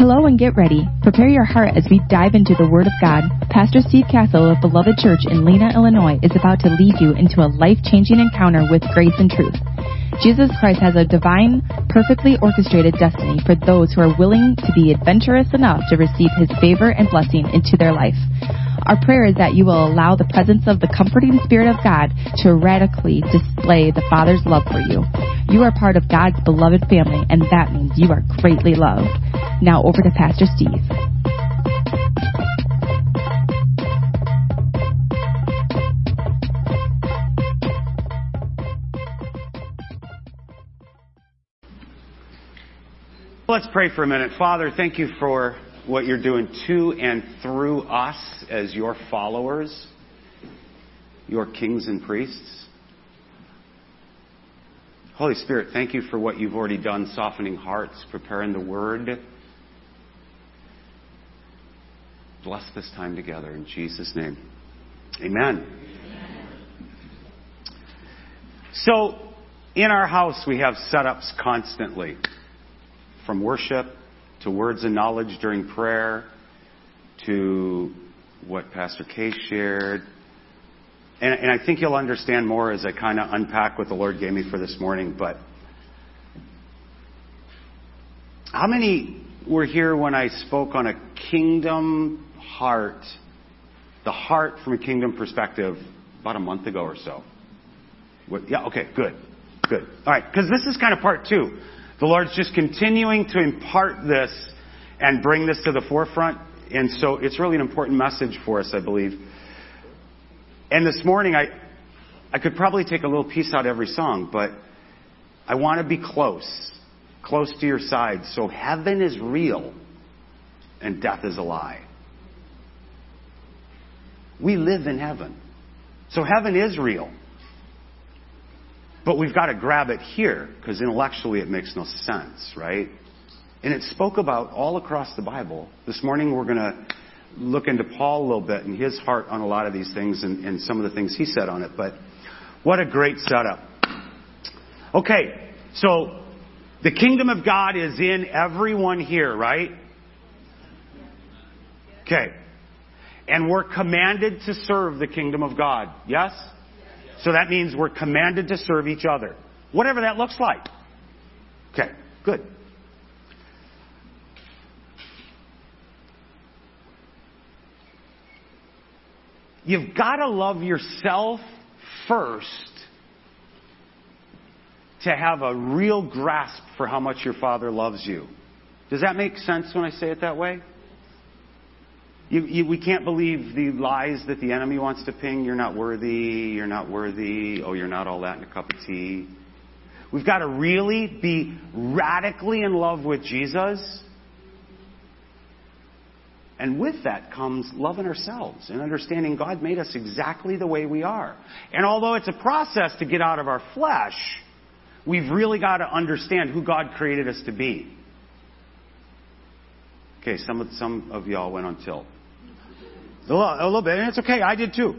Hello and get ready. Prepare your heart as we dive into the Word of God. Pastor Steve Castle of Beloved Church in Lena, Illinois is about to lead you into a life-changing encounter with grace and truth. Jesus Christ has a divine, perfectly orchestrated destiny for those who are willing to be adventurous enough to receive His favor and blessing into their life. Our prayer is that you will allow the presence of the comforting Spirit of God to radically display the Father's love for you. You are part of God's beloved family, and that means you are greatly loved. Now over to Pastor Steve. Let's pray for a minute. Father, thank you for what you're doing to and through us as your followers, your kings and priests. Holy Spirit, thank you for what you've already done, softening hearts, preparing the word. Bless this time together in Jesus' name. Amen. So, in our house, we have setups constantly, from worship to words and knowledge during prayer, to what Pastor Kay shared. And I think you'll understand more as I kind of unpack what the Lord gave me for this morning. But how many were here when I spoke on a kingdom heart, the heart from a kingdom perspective, about a month ago or so? Yeah, okay, good. All right, because this is kind of part two. The Lord's just continuing to impart this and bring this to the forefront. And so it's really an important message for us, I believe. And this morning, I could probably take a little piece out of every song, but I want to be close to your side. So heaven is real and death is a lie. We live in heaven. So heaven is real. But we've got to grab it here, because intellectually it makes no sense, right? And it's spoke about all across the Bible. This morning we're going to look into Paul a little bit and his heart on a lot of these things and some of the things he said on it. But what a great setup. Okay, so the kingdom of God is in everyone here, right? Okay. And we're commanded to serve the kingdom of God, yes? So that means we're commanded to serve each other, whatever that looks like. Okay, good. You've got to love yourself first to have a real grasp for how much your Father loves you. Does that make sense when I say it that way? We can't believe the lies that the enemy wants to ping. You're not worthy. Oh, you're not all that in a cup of tea. We've got to really be radically in love with Jesus. And with that comes loving ourselves and understanding God made us exactly the way we are. And although it's a process to get out of our flesh, we've really got to understand who God created us to be. Okay, some of y'all went on tilt. A little bit, and it's okay. I did too.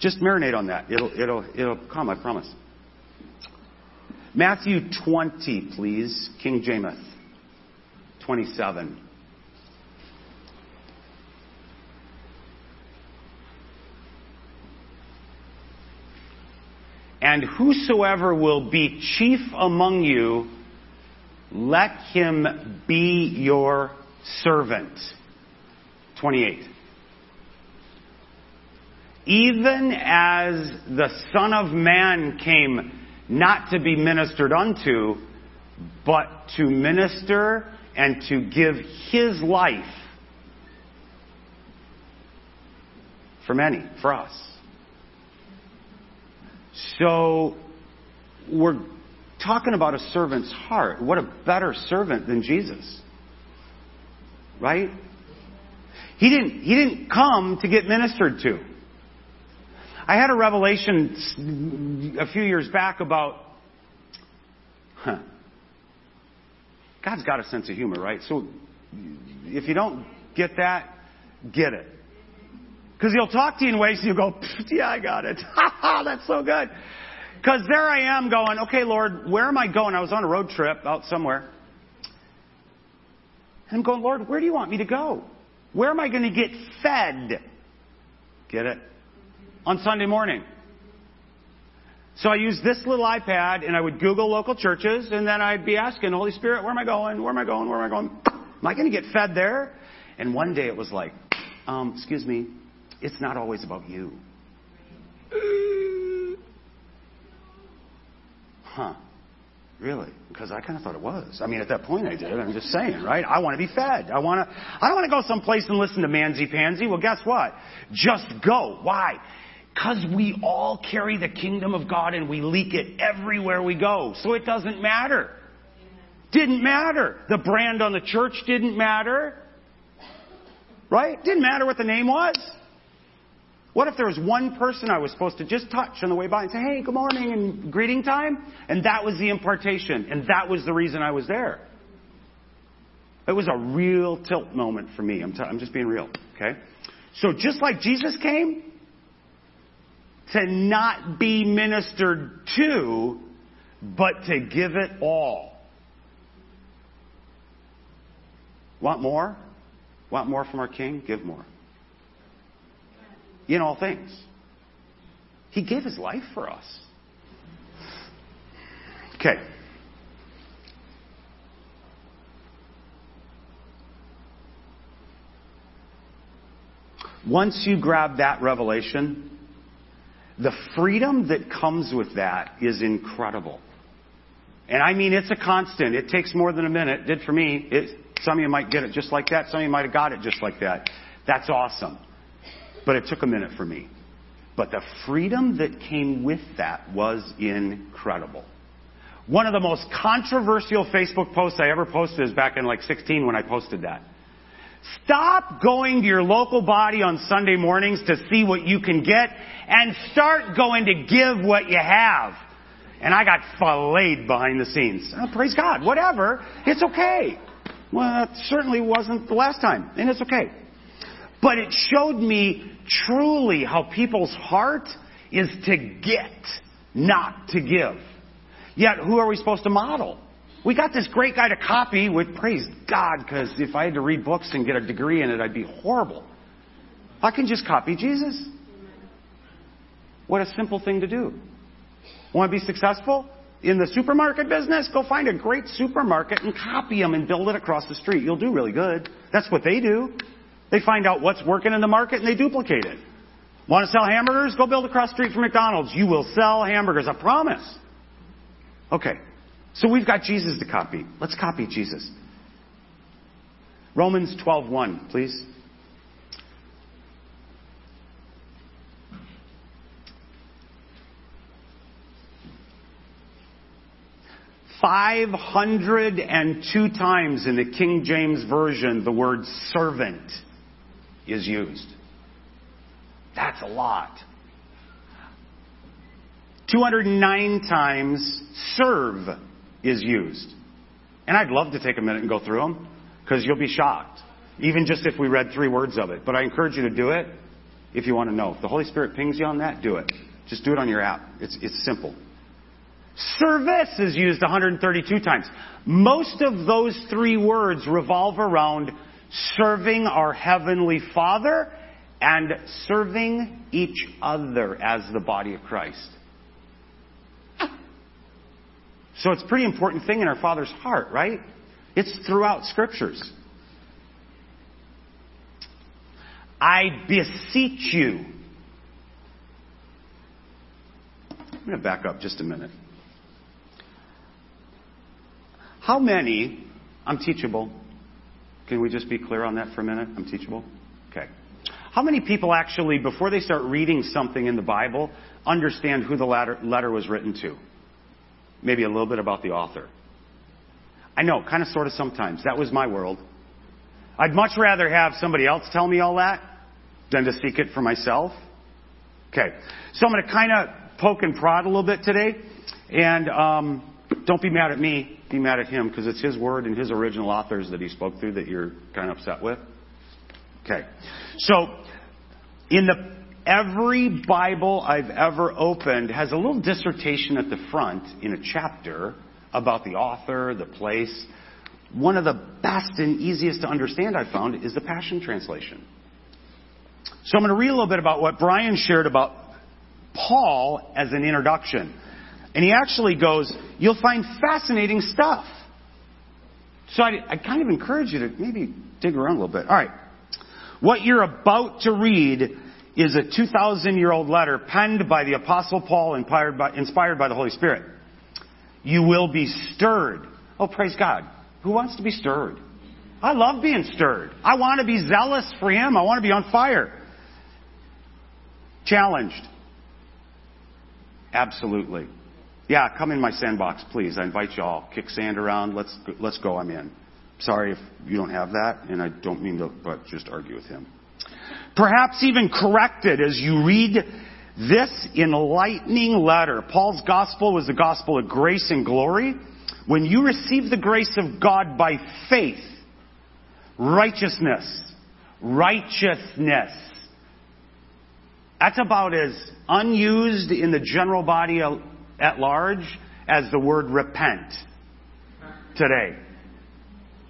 Just marinate on that. It'll come, I promise. Matthew 20, please. King James 27. And whosoever will be chief among you, let him be your servant. 28. Even as the Son of Man came not to be ministered unto, but to minister and to give his life for many, for us. So we're talking about a servant's heart. What a better servant than Jesus. Right? He didn't come to get ministered to. I had a revelation a few years back about God's got a sense of humor, right? So if you don't get that, get it. Because he'll talk to you in ways you go, yeah, I got it. That's so good. Because there I am going, okay, Lord, where am I going? I was on a road trip out somewhere. I'm going, Lord, where do you want me to go? Where am I going to get fed? Get it? On Sunday morning. So I used this little iPad, and I would Google local churches, and then I'd be asking, Holy Spirit, where am I going? Where am I going? Where am I going? Am I going to get fed there? And one day it was like, excuse me, it's not always about you. Huh. Really? Because I kind of thought it was. I mean, at that point I did. I'm just saying, right? I want to be fed. I don't want to go someplace and listen to Manzy Pansy. Well, guess what? Just go. Why? Because we all carry the kingdom of God and we leak it everywhere we go. So it doesn't matter. Didn't matter. The brand on the church didn't matter. Right? Didn't matter what the name was. What if there was one person I was supposed to just touch on the way by and say, hey, good morning, and greeting time? And that was the impartation. And that was the reason I was there. It was a real tilt moment for me. I'm just being real. Okay? So just like Jesus came to not be ministered to, but to give it all. Want more? Want more from our King? Give more. In all things. He gave his life for us. Okay. Once you grab that revelation, the freedom that comes with that is incredible. And I mean, it's a constant. It takes more than a minute. It did for me. Some of you might get it just like that. Some of you might have got it just like that. That's awesome. But it took a minute for me. But the freedom that came with that was incredible. One of the most controversial Facebook posts I ever posted is back in like 16 when I posted that. Stop going to your local body on Sunday mornings to see what you can get and start going to give what you have. And I got filleted behind the scenes. Oh, praise God. Whatever. It's okay. Well, it certainly wasn't the last time. And it's okay. But it showed me truly how people's heart is to get, not to give. Yet, who are we supposed to model? We got this great guy to copy with, praise God, because if I had to read books and get a degree in it, I'd be horrible. I can just copy Jesus. What a simple thing to do. Want to be successful? In the supermarket business, go find a great supermarket and copy them and build it across the street. You'll do really good. That's what they do. They find out what's working in the market and they duplicate it. Want to sell hamburgers? Go build across the street from McDonald's. You will sell hamburgers, I promise. Okay, so we've got Jesus to copy. Let's copy Jesus. Romans 12:1, please. Five 502 times in the King James Version, the word servant is used. That's a lot. 209 times serve is used. And I'd love to take a minute and go through them because you'll be shocked, even just if we read three words of it. But I encourage you to do it if you want to know. If the Holy Spirit pings you on that, do it. Just do it on your app. It's simple. Service is used 132 times. Most of those three words revolve around serving our Heavenly Father and serving each other as the body of Christ. So it's a pretty important thing in our Father's heart, right? It's throughout Scriptures. I beseech you. I'm going to back up just a minute. How many, I'm teachable. Can we just be clear on that for a minute? I'm teachable? Okay. How many people actually, before they start reading something in the Bible, understand who the letter was written to? Maybe a little bit about the author. I know, kind of, sort of, sometimes. That was my world. I'd much rather have somebody else tell me all that than to seek it for myself. Okay. So I'm going to kind of poke and prod a little bit today. And don't be mad at me. Be mad at him, because it's his word and his original authors that he spoke through that you're kind of upset with. Okay. So, every Bible I've ever opened has a little dissertation at the front in a chapter about the author, the place, One of the best and easiest to understand I've found is the Passion Translation. So I'm going to read a little bit about what Brian shared about Paul as an introduction. And he actually goes, you'll find fascinating stuff. So I kind of encourage you to maybe dig around a little bit. All right. What you're about to read is a 2,000-year-old letter penned by the Apostle Paul, inspired by the Holy Spirit. You will be stirred. Oh, praise God. Who wants to be stirred? I love being stirred. I want to be zealous for Him. I want to be on fire. Challenged. Absolutely. Yeah, come in my sandbox, please. I invite you all. Kick sand around. Let's go. I'm in. Sorry if you don't have that, and I don't mean to, but just argue with him. Perhaps even corrected as you read this enlightening letter. Paul's gospel was the gospel of grace and glory. When you receive the grace of God by faith, righteousness. That's about as unused in the general body at large as the word repent today.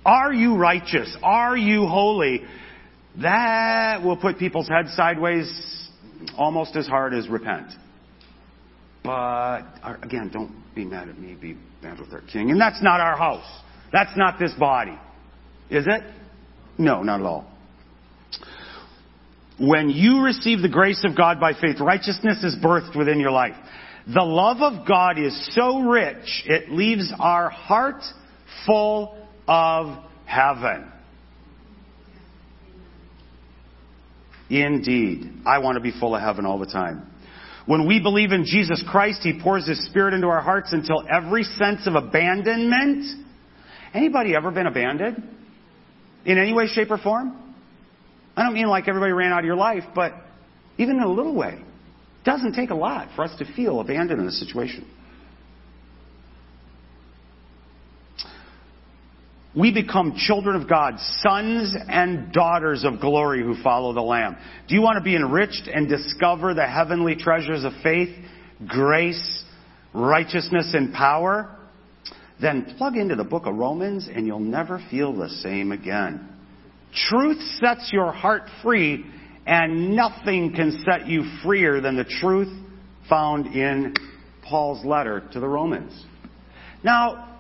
Are you righteous? Are you holy? That will put people's heads sideways almost as hard as repent. But, again, don't be mad at me, be mad with our King. And that's not our house. That's not this body. Is it? No, not at all. When you receive the grace of God by faith, righteousness is birthed within your life. The love of God is so rich, it leaves our heart full of heaven. Indeed, I want to be full of heaven all the time. When we believe in Jesus Christ, He pours His Spirit into our hearts until every sense of abandonment. Anybody ever been abandoned? In any way, shape, or form? I don't mean like everybody ran out of your life, but even in a little way. It doesn't take a lot for us to feel abandoned in a situation. We become children of God, sons and daughters of glory who follow the Lamb. Do you want to be enriched and discover the heavenly treasures of faith, grace, righteousness, and power? Then plug into the book of Romans and you'll never feel the same again. Truth sets your heart free, and nothing can set you freer than the truth found in Paul's letter to the Romans. Now,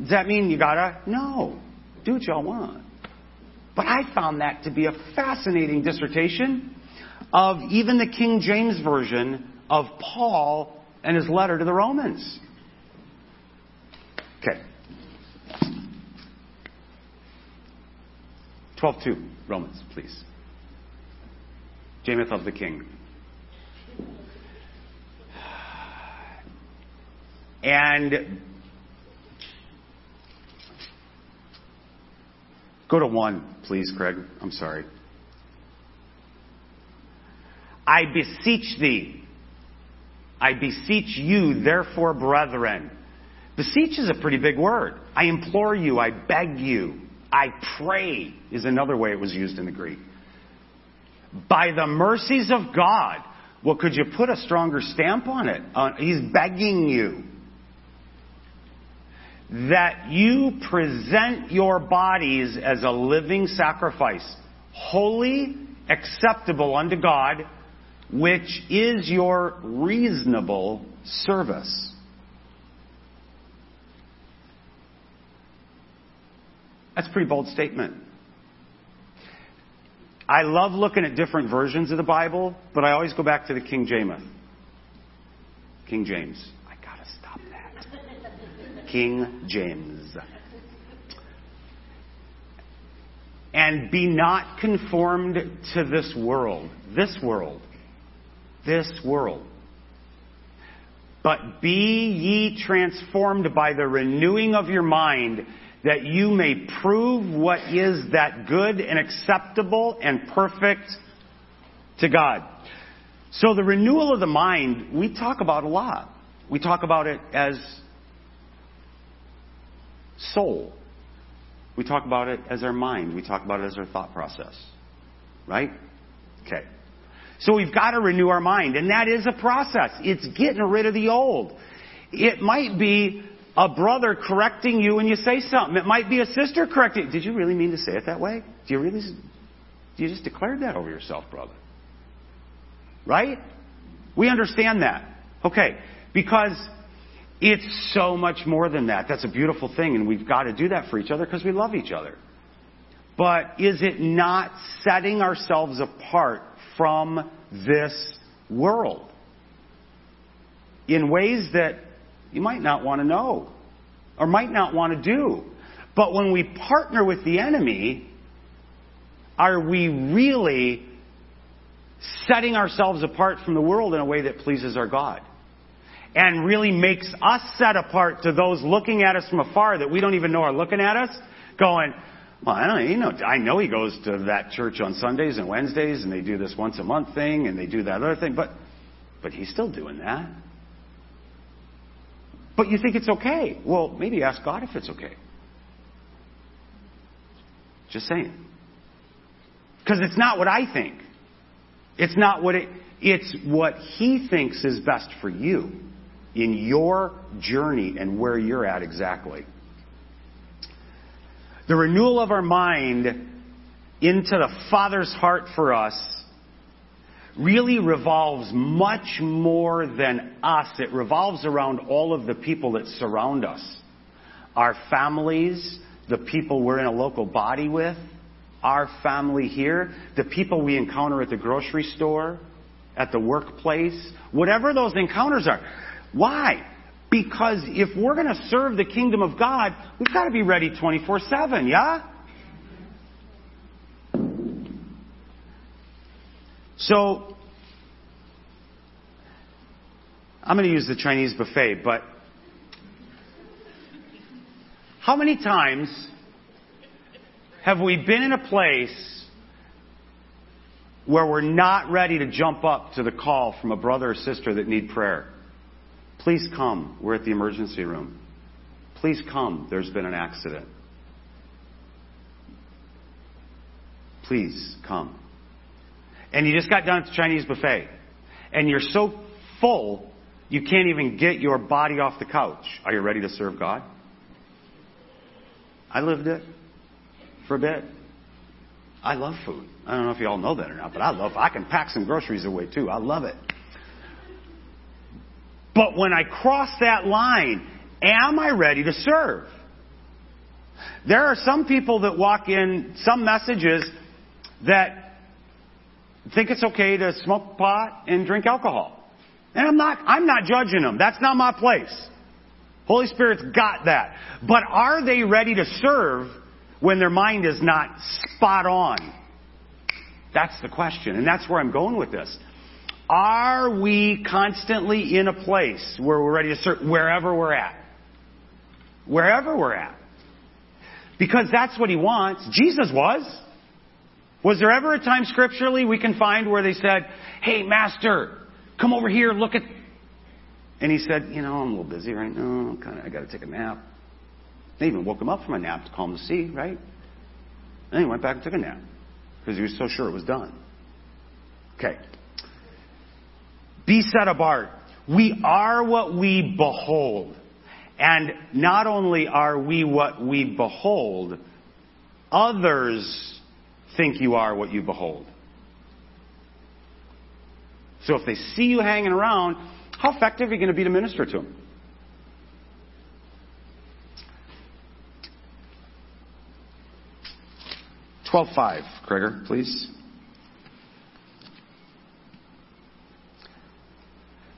does that mean you gotta? No. Do what y'all want. But I found that to be a fascinating dissertation of even the King James Version of Paul and his letter to the Romans. Okay. 12:2, Romans, please. Jameth of the King. And go to 1, please, Craig. I'm sorry. I beseech thee. I beseech you, therefore, brethren. Beseech is a pretty big word. I implore you. I beg you. I pray is another way it was used in the Greek. By the mercies of God. Well, could you put a stronger stamp on it? He's begging you. That you present your bodies as a living sacrifice, holy, acceptable unto God, which is your reasonable service. That's a pretty bold statement. I love looking at different versions of the Bible, but I always go back to the King James. King James. And be not conformed to this world. But be ye transformed by the renewing of your mind, that you may prove what is that good and acceptable and perfect to God. So the renewal of the mind, we talk about a lot. We talk about it as soul. We talk about it as our mind. We talk about it as our thought process. Right? Okay. So we've got to renew our mind. And that is a process. It's getting rid of the old. It might be a brother correcting you when you say something. It might be a sister correcting you. Did you really mean to say it that way? You just declared that over yourself, brother. Right? We understand that. Okay. Because it's so much more than that. That's a beautiful thing, and we've got to do that for each other because we love each other. But is it not setting ourselves apart from this world in ways that you might not want to know or might not want to do? But when we partner with the enemy, are we really setting ourselves apart from the world in a way that pleases our God and really makes us set apart to those looking at us from afar that we don't even know are looking at us, going, well, I know he goes to that church on Sundays and Wednesdays, and they do this once a month thing, and they do that other thing, but he's still doing that. But you think it's okay. Well, maybe ask God if it's okay. Just saying. Because it's not what I think. It's not what it's what he thinks is best for you in your journey and where you're at exactly. The renewal of our mind into the Father's heart for us really revolves much more than us. It revolves around all of the people that surround us. Our families, the people we're in a local body with, our family here, the people we encounter at the grocery store, at the workplace, whatever those encounters are. Why? Because if we're going to serve the kingdom of God, we've got to be ready 24/7, yeah? So, I'm going to use the Chinese buffet, but how many times have we been in a place where we're not ready to jump up to the call from a brother or sister that need prayer? Please come. We're at the emergency room. Please come. There's been an accident. Please come. And you just got done at the Chinese buffet. And you're so full, you can't even get your body off the couch. Are you ready to serve God? I lived it for a bit. I love food. I don't know if you all know that or not, but I can pack some groceries away too. I love it. But when I cross that line, am I ready to serve? There are some people that walk in some messages that think it's okay to smoke pot and drink alcohol. And I'm not judging them. That's not my place. Holy Spirit's got that. But are they ready to serve when their mind is not spot on? That's the question. And that's where I'm going with this. Are we constantly in a place where we're ready to serve wherever we're at? Wherever we're at. Because that's what he wants. Jesus was. Was there ever a time scripturally we can find where they said, hey, Master, come over here, look at... And he said, I'm a little busy right now. I got to take a nap. They even woke him up from a nap to calm the sea, right? And he went back and took a nap because he was so sure it was done. Okay. Be set apart. We are what we behold. And not only are we what we behold, others think you are what you behold. So if they see you hanging around, how effective are you going to be to minister to them? Verse 5, Gregor, please.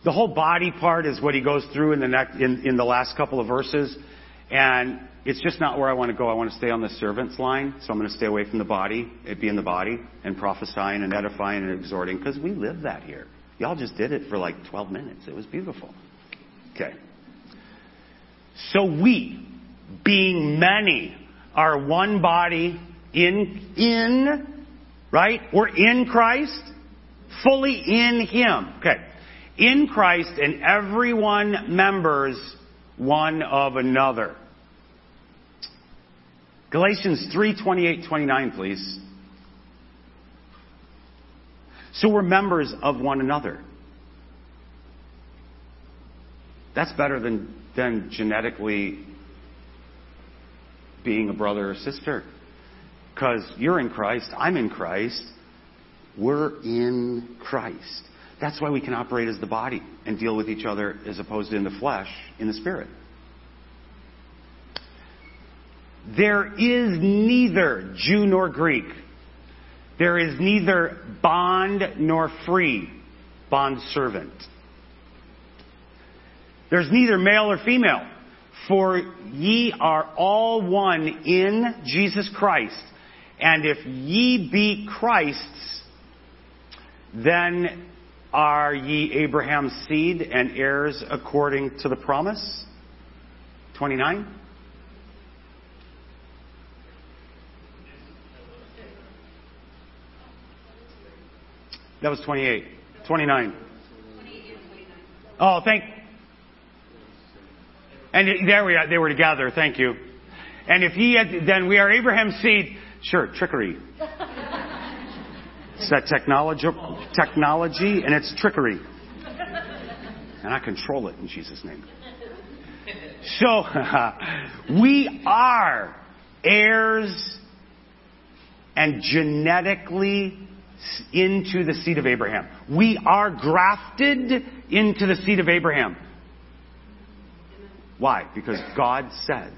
The whole body part is what he goes through in the last couple of verses. And it's just not where I want to go. I want to stay on the servant's line. So I'm going to stay away from the body, it being the body, and prophesying and edifying and exhorting. Because we live that here. Y'all just did it for like 12 minutes. It was beautiful. Okay. So we, being many, are one body right? We're in Christ, fully in him. Okay. In Christ, and everyone members one of another. Galatians 3, 28, 29, please. So we're members of one another. That's better than than genetically being a brother or sister. Because you're in Christ, I'm in Christ, we're in Christ. That's why we can operate as the body and deal with each other as opposed to in the flesh, in the spirit. There is neither Jew nor Greek. There is neither bond nor free, bondservant. There's neither male or female, for ye are all one in Jesus Christ. And if ye be Christ's, then are ye Abraham's seed and heirs according to the promise? 29. That was 28. 29. Oh, thank. And there we are. They were together. Thank you. And if ye had, then we are Abraham's seed. Sure, trickery. It's that technology, and it's trickery. And I control it in Jesus' name. So, we are heirs and genetically into the seed of Abraham. We are grafted into the seed of Abraham. Why? Because God said,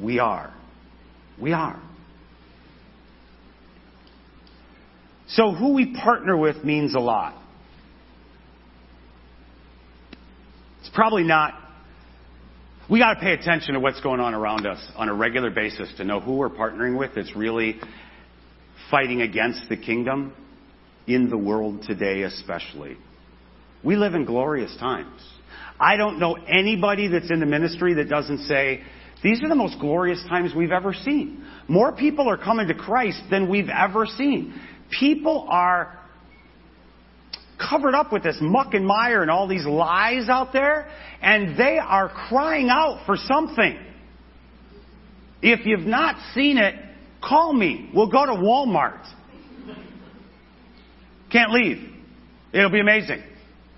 we are. We are. So who we partner with means a lot. It's probably not. We got to pay attention to what's going on around us on a regular basis to know who we're partnering with. It's really fighting against the kingdom in the world today, especially. We live in glorious times. I don't know anybody that's in the ministry that doesn't say, these are the most glorious times we've ever seen. More people are coming to Christ than we've ever seen. People are covered up with this muck and mire and all these lies out there, and they are crying out for something. If you've not seen it, call me. We'll go to Walmart. Can't leave. It'll be amazing.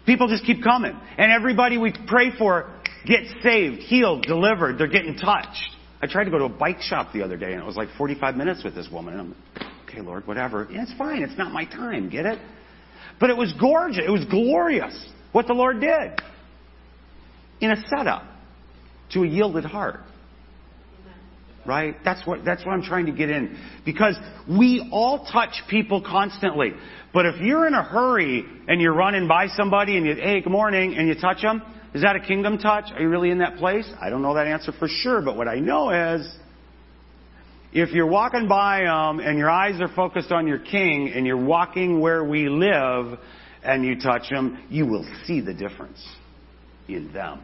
People just keep coming. And everybody we pray for gets saved, healed, delivered. They're getting touched. I tried to go to a bike shop the other day, and it was like 45 minutes with this woman. And I'm like, okay, Lord, whatever. Yeah, it's fine. It's not my time. Get it? But it was gorgeous. It was glorious what the Lord did in a setup to a yielded heart. Right? That's what I'm trying to get in. Because we all touch people constantly. But if you're in a hurry and you're running by somebody and you, hey, good morning, and you touch them, is that a kingdom touch? Are you really in that place? I don't know that answer for sure, but what I know is if you're walking by them and your eyes are focused on your king and you're walking where we live and you touch them, you will see the difference in them.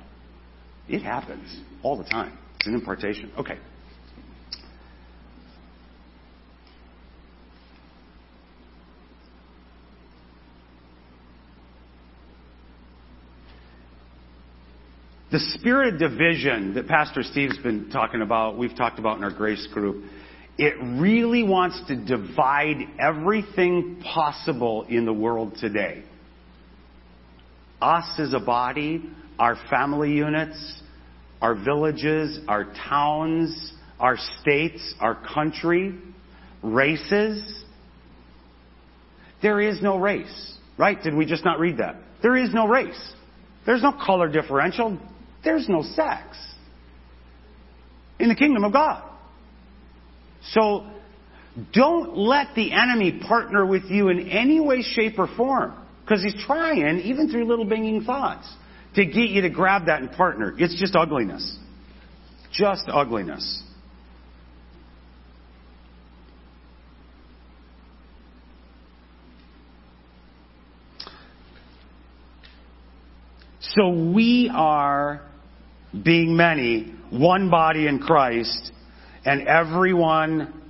It happens all the time. It's an impartation. Okay. The spirit of division that Pastor Steve's been talking about, we've talked about in our grace group, it really wants to divide everything possible in the world today. Us as a body, our family units, our villages, our towns, our states, our country, races. There is no race, right? Did we just not read that? There is no race. There's no color differential. There's no sex in the kingdom of God. So don't let the enemy partner with you in any way, shape, or form. Because he's trying, even through little binging thoughts, to get you to grab that and partner. It's just ugliness. Just ugliness. So we are, being many, one body in Christ, and everyone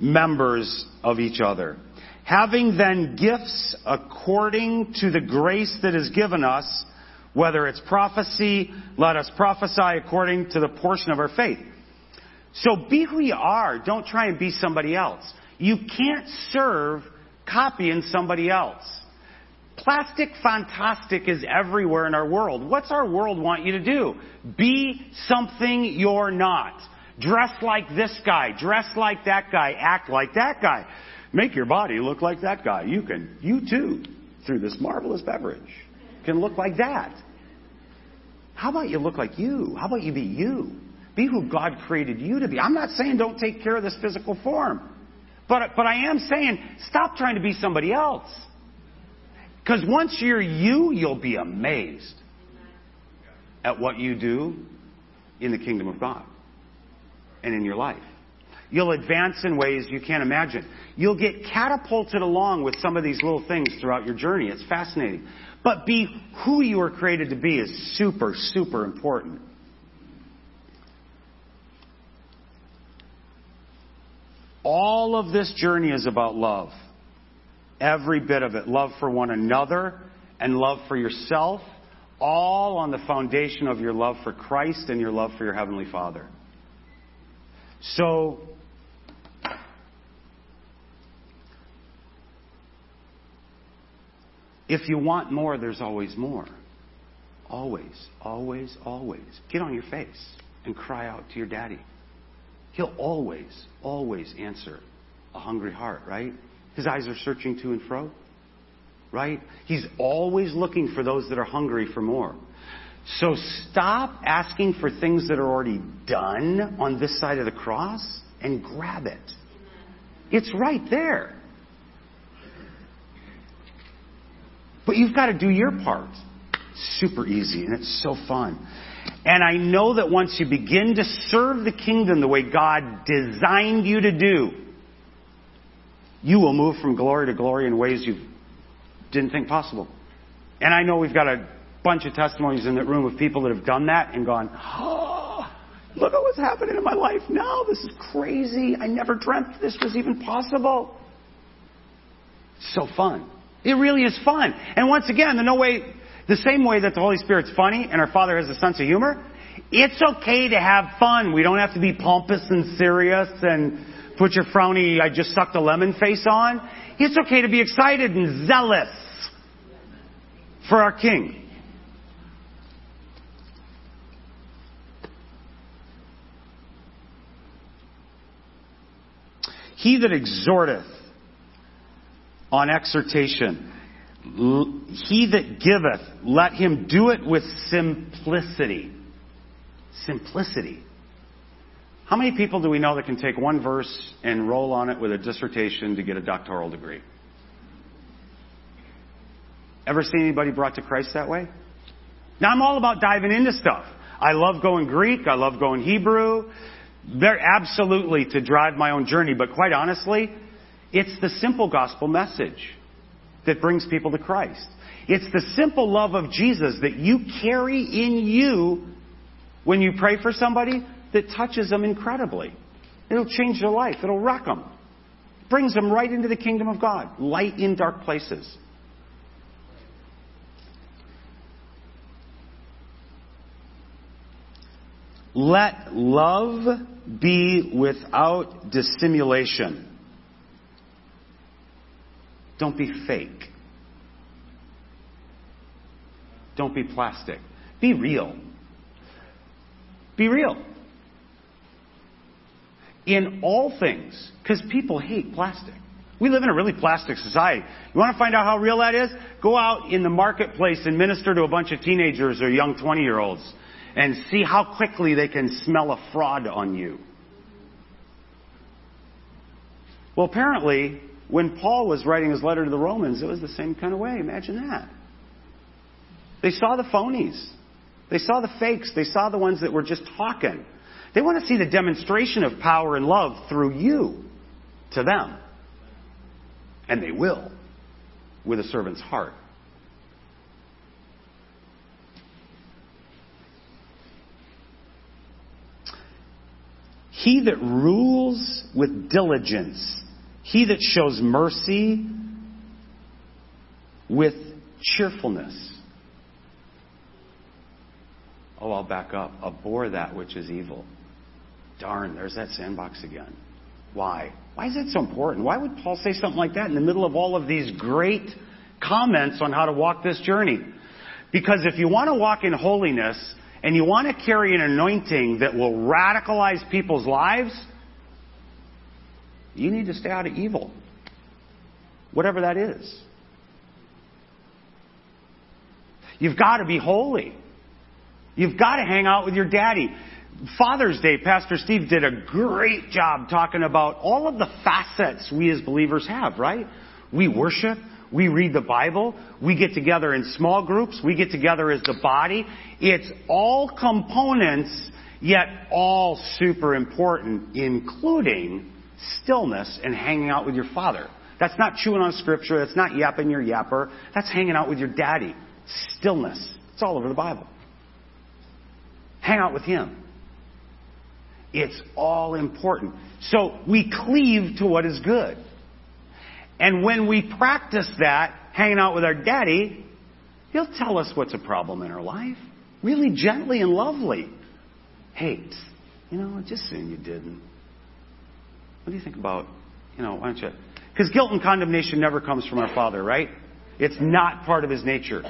members of each other. Having then gifts according to the grace that is given us, whether it's prophecy, let us prophesy according to the portion of our faith. So be who you are. Don't try and be somebody else. You can't serve copying somebody else. Plastic fantastic is everywhere in our world. What's our world want you to do? Be something you're not. Dress like this guy. Dress like that guy. Act like that guy. Make your body look like that guy. You too, through this marvelous beverage, can look like that. How about you look like you? How about you be you? Be who God created you to be. I'm not saying don't take care of this physical form. But I am saying stop trying to be somebody else. Because once you're you, you'll be amazed at what you do in the kingdom of God and in your life. You'll advance in ways you can't imagine. You'll get catapulted along with some of these little things throughout your journey. It's fascinating. But be who you were created to be is super, super important. All of this journey is about love. Every bit of it. Love for one another and love for yourself. All on the foundation of your love for Christ and your love for your Heavenly Father. So, if you want more, there's always more. Always, always, always. Get on your face and cry out to your daddy. He'll always, always answer a hungry heart, right? His eyes are searching to and fro, right? He's always looking for those that are hungry for more. So stop asking for things that are already done on this side of the cross and grab it. It's right there. But you've got to do your part. It's super easy and it's so fun. And I know that once you begin to serve the kingdom the way God designed you to do, you will move from glory to glory in ways you didn't think possible. And I know we've got a bunch of testimonies in that room of people that have done that and gone, oh, look at what's happening in my life now. This is crazy. I never dreamt this was even possible. It's so fun. It really is fun. And once again, the same way that the Holy Spirit's funny and our Father has a sense of humor, it's okay to have fun. We don't have to be pompous and serious and put your frowny, I just sucked a lemon face on. It's okay to be excited and zealous for our King. He that exhorteth on exhortation, he that giveth, let him do it with simplicity. Simplicity. How many people do we know that can take one verse and roll on it with a dissertation to get a doctoral degree? Ever seen anybody brought to Christ that way? Now, I'm all about diving into stuff. I love going Greek. I love going Hebrew. They're absolutely to drive my own journey. But quite honestly, it's the simple gospel message that brings people to Christ. It's the simple love of Jesus that you carry in you when you pray for somebody that touches them incredibly. It'll change their life. It'll rock them. It brings them right into the kingdom of God. Light in dark places. Let love be without dissimulation. Don't be fake. Don't be plastic. Be real. Be real. In all things. Because people hate plastic. We live in a really plastic society. You want to find out how real that is? Go out in the marketplace and minister to a bunch of teenagers or young 20-year-olds. And see how quickly they can smell a fraud on you. Well, apparently, when Paul was writing his letter to the Romans, it was the same kind of way. Imagine that. They saw the phonies. They saw the fakes. They saw the ones that were just talking. They want to see the demonstration of power and love through you to them. And they will, with a servant's heart. He that rules with diligence, he that shows mercy with cheerfulness. Oh, I'll back up. Abhor that which is evil. Darn, there's that sandbox again. Why? Why is that so important? Why would Paul say something like that in the middle of all of these great comments on how to walk this journey. Because if you want to walk in holiness and you want to carry an anointing that will radicalize people's lives, you need to stay out of evil, whatever that is. You've got to be holy. You've got to hang out with your daddy. Father's Day, Pastor Steve did a great job talking about all of the facets we as believers have, right? We worship. We read the Bible. We get together in small groups. We get together as the body. It's all components, yet all super important, including stillness and hanging out with your father. That's not chewing on scripture. That's not yapping your yapper. That's hanging out with your daddy. Stillness. It's all over the Bible. Hang out with him. It's all important. So we cleave to what is good. And when we practice that, hanging out with our daddy, he'll tell us what's a problem in our life. Really gently and lovely. Hey, you know, I just assume you didn't. What do you think about, you know, why don't you? Because guilt and condemnation never comes from our Father, right? It's not part of his nature.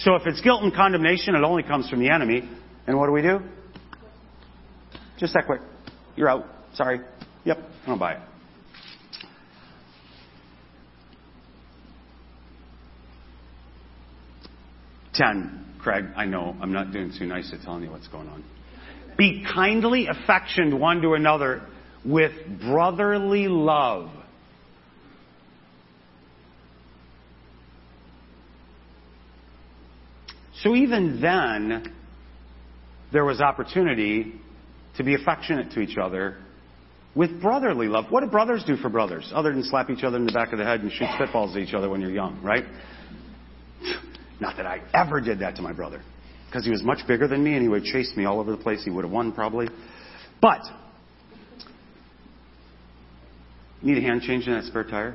So if it's guilt and condemnation, it only comes from the enemy. And what do we do? Just that quick. You're out. Sorry. Yep. I don't buy it. Craig, I know I'm not doing too nice at telling you what's going on. Be kindly affectioned one to another with brotherly love. So even then, there was opportunity to be affectionate to each other with brotherly love. What do brothers do for brothers, other than slap each other in the back of the head and shoot spitballs at each other when you're young, right? Not that I ever did that to my brother, because he was much bigger than me and he would have chased me all over the place. He would have won probably. But need a hand change in that spare tire?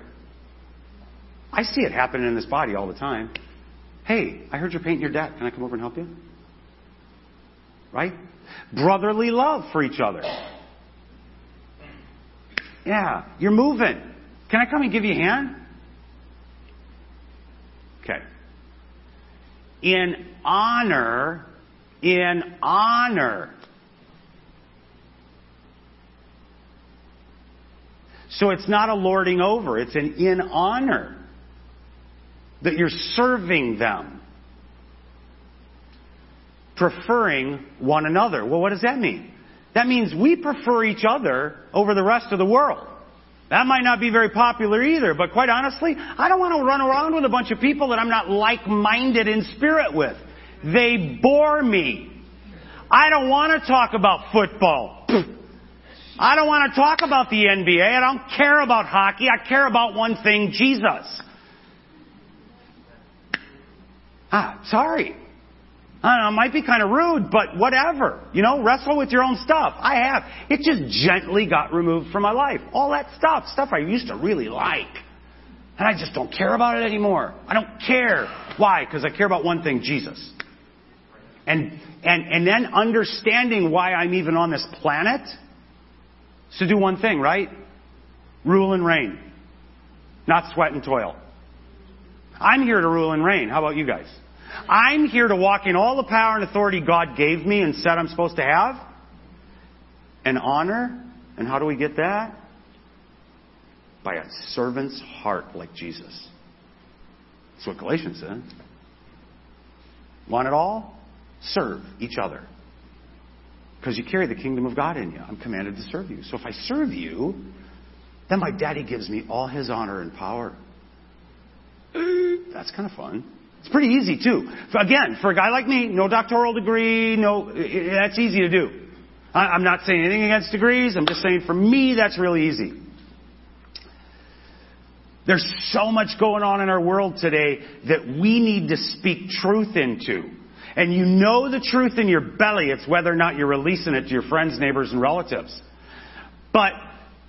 I see it happening in this body all the time. Hey, I heard you're painting your deck. Can I come over and help you? Right? Brotherly love for each other. Yeah, you're moving. Can I come and give you a hand? Okay. In honor. So it's not a lording over. It's an in honor that you're serving them. Preferring one another. Well, what does that mean? That means we prefer each other over the rest of the world. That might not be very popular either, but quite honestly, I don't want to run around with a bunch of people that I'm not like-minded in spirit with. They bore me. I don't want to talk about football. I don't want to talk about the NBA. I don't care about hockey. I care about one thing, Jesus. Sorry. I don't know, it might be kind of rude, but whatever. You know, wrestle with your own stuff. I have. It just gently got removed from my life. All that stuff I used to really like. And I just don't care about it anymore. I don't care. Why? Because I care about one thing, Jesus. And then understanding why I'm even on this planet. So do one thing, right? Rule and reign. Not sweat and toil. I'm here to rule and reign. How about you guys? I'm here to walk in all the power and authority God gave me and said I'm supposed to have. And honor. And how do we get that? By a servant's heart like Jesus. That's what Galatians said. Want it all? Serve each other. Because you carry the kingdom of God in you. I'm commanded to serve you. So if I serve you, then my daddy gives me all his honor and power. That's kind of fun. It's pretty easy, too. Again, for a guy like me, no doctoral degree, that's easy to do. I'm not saying anything against degrees. I'm just saying for me, that's really easy. There's so much going on in our world today that we need to speak truth into. And you know the truth in your belly. It's whether or not you're releasing it to your friends, neighbors, and relatives. But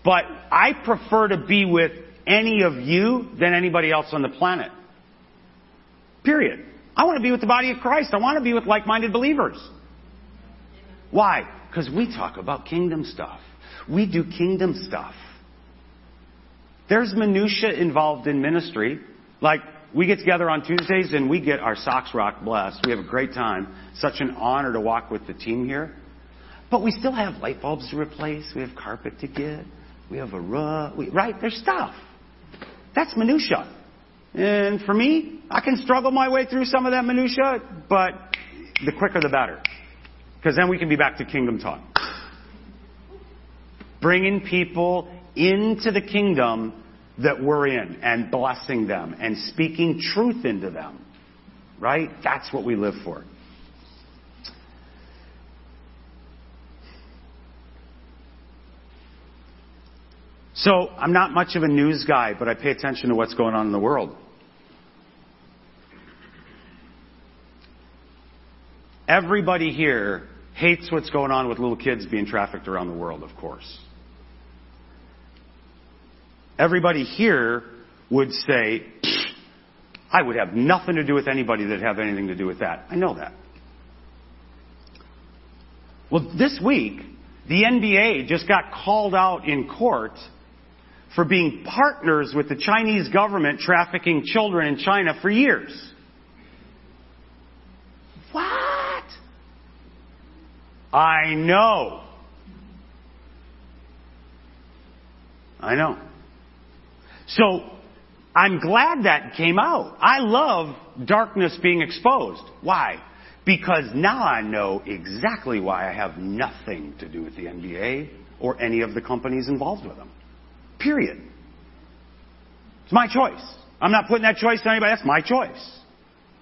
I prefer to be with any of you than anybody else on the planet. Period. I want to be with the body of Christ. I want to be with like-minded believers. Why? Because we talk about kingdom stuff. We do kingdom stuff. There's minutia involved in ministry. Like, We get together on Tuesdays and we get our socks rock blessed. We have a great time. Such an honor to walk with the team here. But we still have light bulbs to replace. We have carpet to get. We have a rug. Right? There's stuff. That's minutia. And for me, I can struggle my way through some of that minutia, but the quicker the better. Because then we can be back to kingdom talk. Bringing people into the kingdom that we're in and blessing them and speaking truth into them. Right? That's what we live for. So, I'm not much of a news guy, but I pay attention to what's going on in the world. Everybody here hates what's going on with little kids being trafficked around the world, of course. Everybody here would say, I would have nothing to do with anybody that have anything to do with that. I know that. Well, this week, the NBA just got called out in court for being partners with the Chinese government trafficking children in China for years. What? I know. I know. So, I'm glad that came out. I love darkness being exposed. Why? Because now I know exactly why I have nothing to do with the NBA or any of the companies involved with them. Period. It's my choice. I'm not putting that choice on anybody. That's my choice. I'm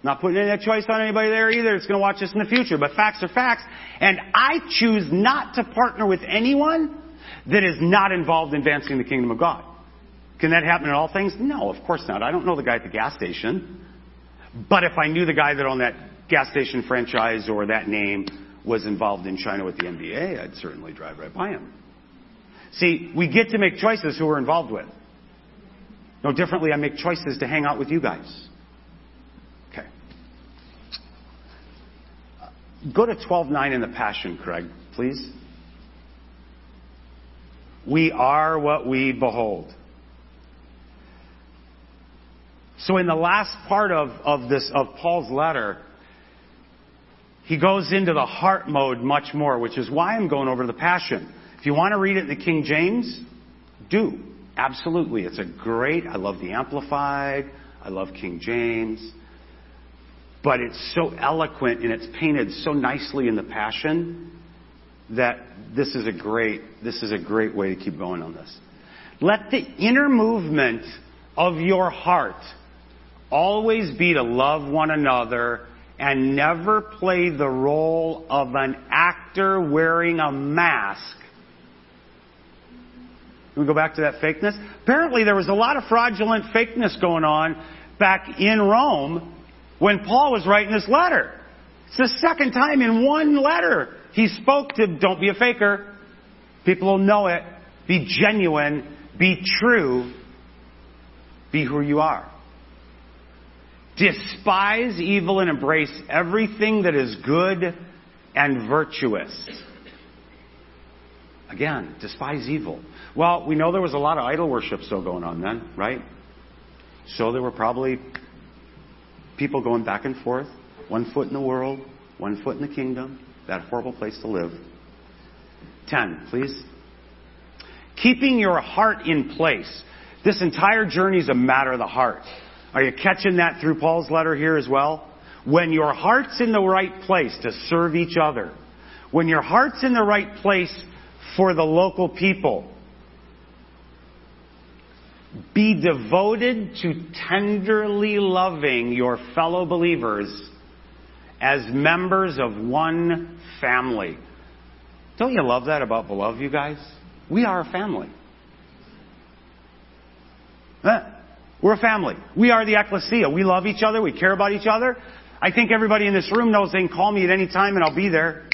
not putting that choice on anybody there either. It's going to watch this in the future. But facts are facts. And I choose not to partner with anyone that is not involved in advancing the kingdom of God. Can that happen in all things? No, of course not. I don't know the guy at the gas station. But if I knew the guy that owned that gas station franchise or that name was involved in China with the NBA, I'd certainly drive right by him. See, we get to make choices who we're involved with. No differently, I make choices to hang out with you guys. Okay. Go to 12:9 in the Passion, Craig, please. We are what we behold. So in the last part of Paul's letter, he goes into the heart mode much more, which is why I'm going over the Passion. If you want to read it in the King James, do. Absolutely. It's a great, I love the Amplified. I love King James. But it's so eloquent and it's painted so nicely in the Passion that this is a great way to keep going on this. Let the inner movement of your heart always be to love one another and never play the role of an actor wearing a mask. Can we go back to that fakeness? Apparently there was a lot of fraudulent fakeness going on back in Rome when Paul was writing this letter. It's the second time in one letter he spoke to, don't be a faker. People will know it. Be genuine. Be true. Be who you are. Despise evil and embrace everything that is good and virtuous. Again, despise evil. Well, we know there was a lot of idol worship still going on then, right? So there were probably people going back and forth, one foot in the world, one foot in the kingdom, that horrible place to live. 10, please. Keeping your heart in place. This entire journey is a matter of the heart. Are you catching that through Paul's letter here as well? When your heart's in the right place to serve each other. When your heart's in the right place for the local people. Be devoted to tenderly loving your fellow believers as members of one family. Don't you love that about Beloved, you guys? We are a family. We're a family. We are the ecclesia. We love each other. We care about each other. I think everybody in this room knows they can call me at any time and I'll be there.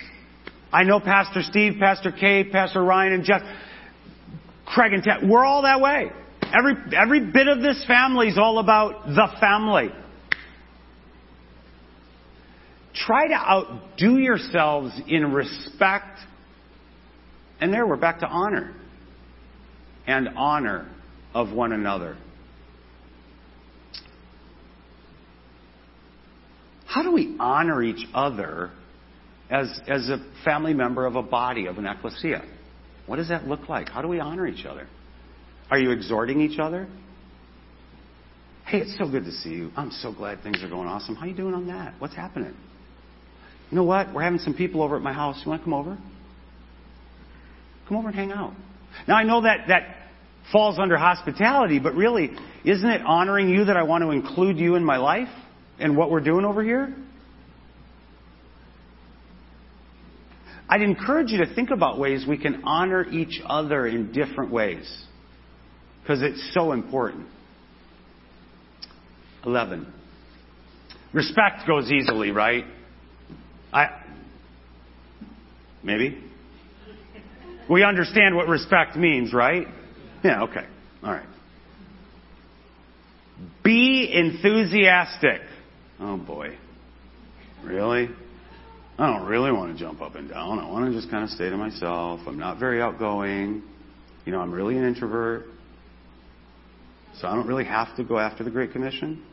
I know Pastor Steve, Pastor Kay, Pastor Ryan, and Jeff, Craig and Ted. We're all that way. Every bit of this family is all about the family. Try to outdo yourselves in respect. And there we're back to honor. And honor of one another. how do we honor each other as a family member of a body, of an ecclesia? What does that look like? How do we honor each other? Are you exhorting each other? Hey, it's so good to see you. I'm so glad things are going awesome. How are you doing on that? What's happening? You know what? We're having some people over at my house. You want to come over? Come over and hang out. Now, I know that falls under hospitality, but really, isn't it honoring you that I want to include you in my life and what we're doing over here? I'd encourage you to think about ways we can honor each other in different ways, because it's so important. 11. Respect goes easily, right? Maybe? We understand what respect means, right? Yeah, okay. All right. Be enthusiastic. Oh, boy. Really? I don't really want to jump up and down. I want to just kind of stay to myself. I'm not very outgoing. You know, I'm really an introvert. So I don't really have to go after the Great Commission.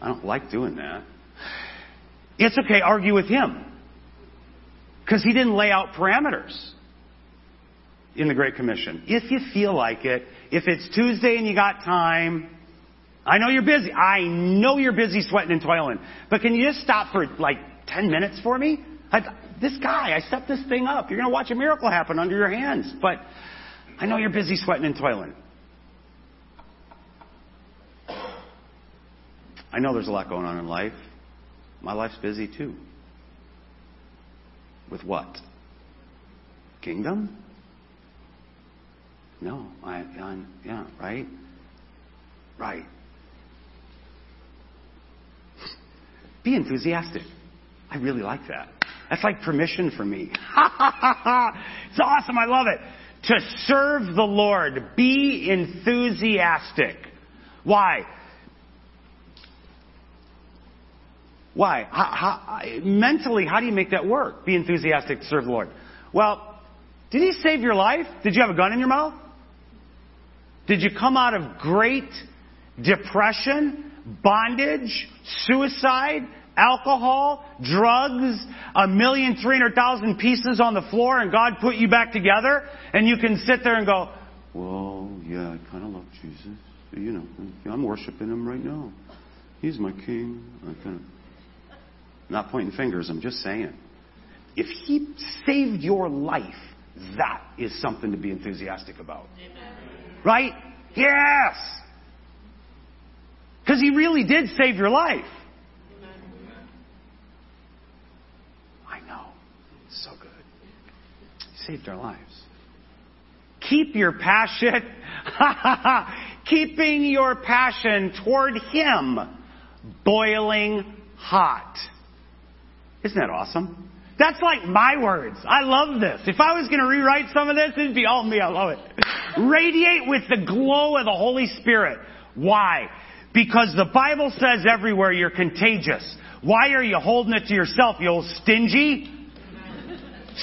I don't like doing that. It's okay, argue with him. Because he didn't lay out parameters in the Great Commission. If you feel like it, if it's Tuesday and you got time, I know you're busy. I know you're busy sweating and toiling. But can you just stop for like 10 minutes for me? I set this thing up. You're going to watch a miracle happen under your hands. But I know you're busy sweating and toiling. I know there's a lot going on in life. My life's busy too. With what? Kingdom? No. Right? Right. Be enthusiastic. I really like that. That's like permission for me. It's awesome. I love it. To serve the Lord. Be enthusiastic. Why? Why? Mentally, how do you make that work? Be enthusiastic to serve the Lord. Well, did He save your life? Did you have a gun in your mouth? Did you come out of great depression, bondage, suicide, alcohol, drugs, 1,300,000 pieces on the floor, and God put you back together? And you can sit there and go, well, yeah, I kind of love Jesus. You know, I'm worshiping Him right now. He's my King. I'm not pointing fingers, I'm just saying. If He saved your life, that is something to be enthusiastic about. Amen. Right? Yes! Because He really did save your life. Amen. I know. It's so good. He saved our lives. Keep your passion. Keeping your passion toward Him boiling hot. Isn't that awesome? That's like my words. I love this. If I was going to rewrite some of this, it'd be all me. I love it. Radiate with the glow of the Holy Spirit. Why? Because the Bible says everywhere you're contagious. Why are you holding it to yourself, you old stingy?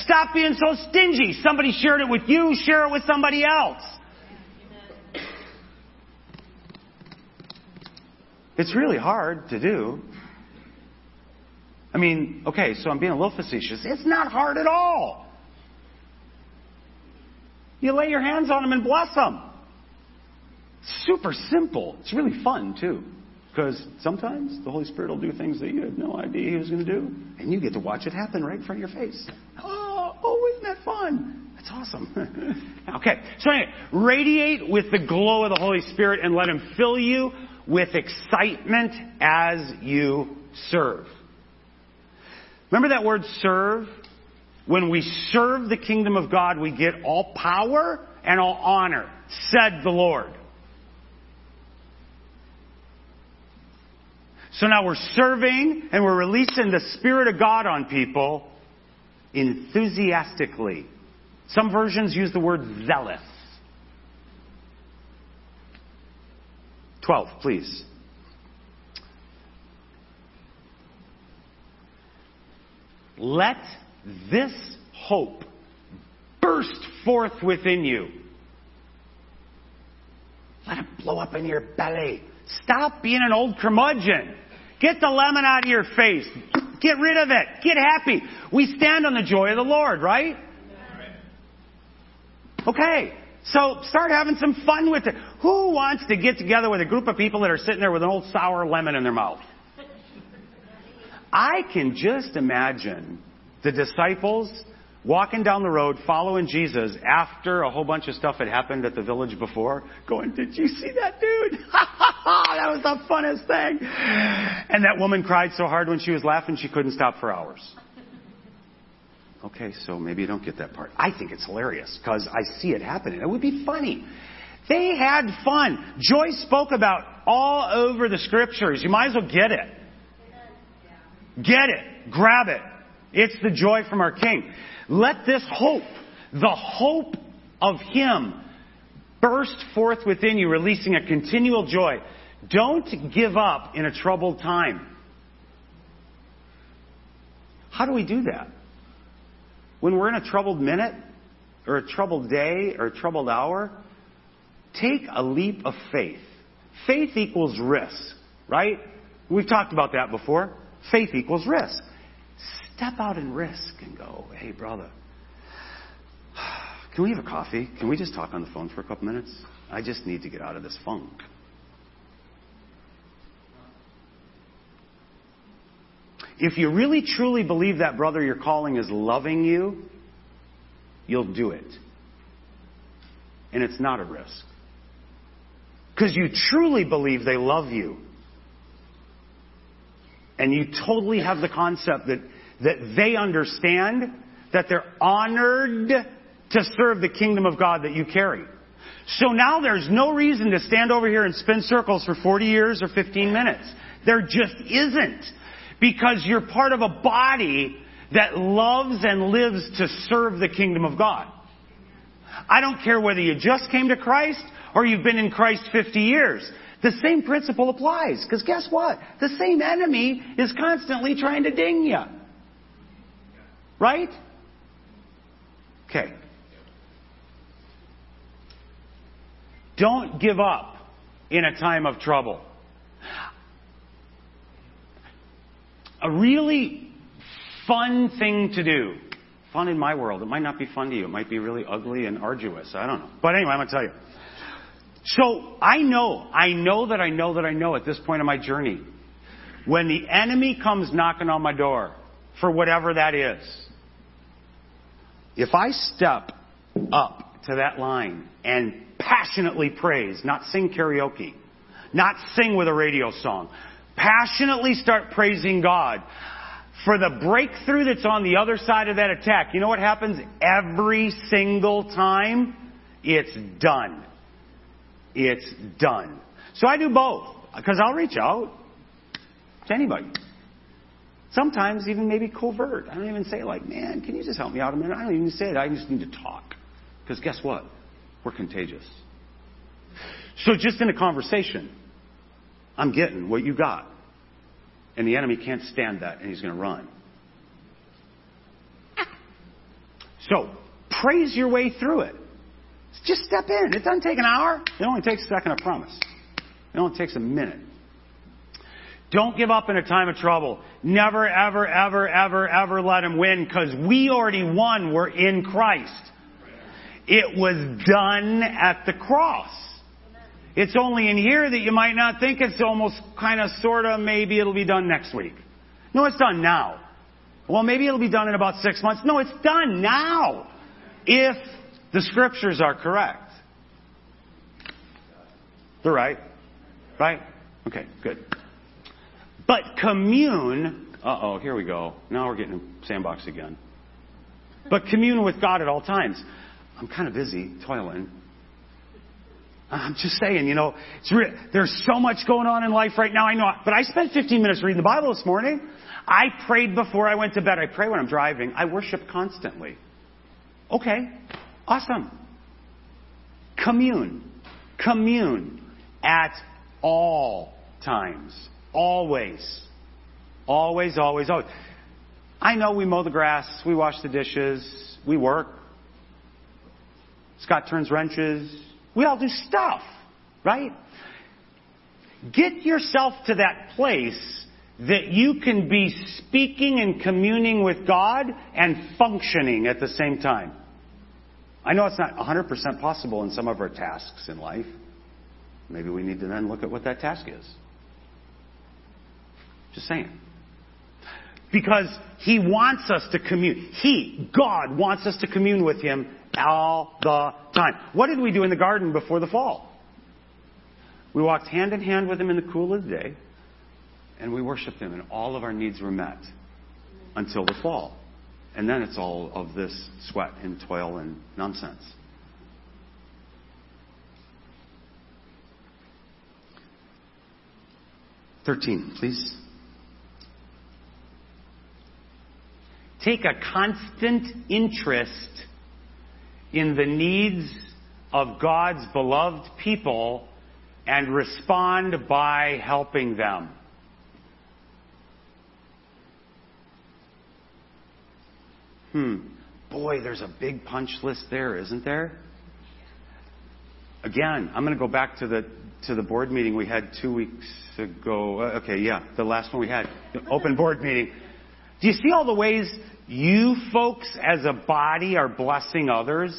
Stop being so stingy. Somebody shared it with you. Share it with somebody else. It's really hard to do. I mean, okay, so I'm being a little facetious. It's not hard at all. You lay your hands on them and bless them. Super simple. It's really fun, too. Because sometimes the Holy Spirit will do things that you had no idea He was going to do. And you get to watch it happen right in front of your face. Oh, isn't that fun? That's awesome. Okay, so anyway, radiate with the glow of the Holy Spirit and let Him fill you with excitement as you serve. Remember that word serve? When we serve the kingdom of God, we get all power and all honor, said the Lord. So now we're serving and we're releasing the Spirit of God on people enthusiastically. Some versions use the word zealous. 12, please. Let this hope burst forth within you. Let it blow up in your belly. Stop being an old curmudgeon. Get the lemon out of your face. Get rid of it. Get happy. We stand on the joy of the Lord, right? Okay. So start having some fun with it. Who wants to get together with a group of people that are sitting there with an old sour lemon in their mouth? I can just imagine the disciples walking down the road, following Jesus after a whole bunch of stuff had happened at the village before, going, "Did you see that dude? That was the funnest thing." And that woman cried so hard when she was laughing, she couldn't stop for hours. Okay, so maybe you don't get that part. I think it's hilarious because I see it happening. It would be funny. They had fun. Joyce spoke about all over the scriptures. You might as well get it. Get it. Grab it. It's the joy from our King. Let this hope, the hope of Him, burst forth within you, releasing a continual joy. Don't give up in a troubled time. How do we do that? When we're in a troubled minute, or a troubled day, or a troubled hour, take a leap of faith. Faith equals risk, right? We've talked about that before. Faith equals risk. Step out and risk and go, "Hey, brother, can we have a coffee? Can we just talk on the phone for a couple minutes? I just need to get out of this funk." If you really truly believe that brother you're calling is loving you, you'll do it. And it's not a risk. Because you truly believe they love you. And you totally have the concept that they understand that they're honored to serve the kingdom of God that you carry. So now there's no reason to stand over here and spin circles for 40 years or 15 minutes. There just isn't. Because you're part of a body that loves and lives to serve the kingdom of God. I don't care whether you just came to Christ or you've been in Christ 50 years. The same principle applies. Because guess what? The same enemy is constantly trying to ding you. Right? Okay. Don't give up in a time of trouble. A really fun thing to do. Fun in my world. It might not be fun to you. It might be really ugly and arduous. I don't know. But anyway, I'm going to tell you. So I know at this point in my journey, when the enemy comes knocking on my door, for whatever that is, if I step up to that line and passionately praise, not sing karaoke, not sing with a radio song, passionately start praising God for the breakthrough that's on the other side of that attack. You know what happens every single time? It's done. It's done. So I do both, because I'll reach out to anybody. Sometimes even maybe covert. I don't even say like, "Man, can you just help me out a minute?" I don't even say it. I just need to talk. Because guess what? We're contagious. So just in a conversation, I'm getting what you got. And the enemy can't stand that, and he's going to run. So, praise your way through it. Just step in. It doesn't take an hour. It only takes a second, I promise. It only takes a minute. Don't give up in a time of trouble. Never, ever, ever, ever, ever let him win, because we already won. We're in Christ. It was done at the cross. It's only in here that you might not think it's almost kind of, sort of, maybe it'll be done next week. No, it's done now. Well, maybe it'll be done in about 6 months. No, it's done now. If the scriptures are correct. They're right. Right? Okay, good. But commune. Uh-oh, here we go. Now we're getting a sandbox again. But commune with God at all times. I'm kind of busy toiling. I'm just saying, you know, it's real. There's so much going on in life right now. I know, but I spent 15 minutes reading the Bible this morning. I prayed before I went to bed. I pray when I'm driving. I worship constantly. Okay, awesome. Commune. Commune at all times. Always. Always, always, always. I know we mow the grass. We wash the dishes. We work. Scott turns wrenches. We all do stuff, right? Get yourself to that place that you can be speaking and communing with God and functioning at the same time. I know it's not 100% possible in some of our tasks in life. Maybe we need to then look at what that task is. Just saying. Because He wants us to commune. God wants us to commune with Him all the time. What did we do in the garden before the fall? We walked hand in hand with Him in the cool of the day, and we worshiped Him, and all of our needs were met until the fall. And then it's all of this sweat and toil and nonsense. Verse 13, please. Take a constant interest in the needs of God's beloved people and respond by helping them. Boy, there's a big punch list there, isn't there? Again, I'm going to go back to the board meeting we had 2 weeks ago. The last one we had, the open board meeting. Do you see all the ways you folks as a body are blessing others?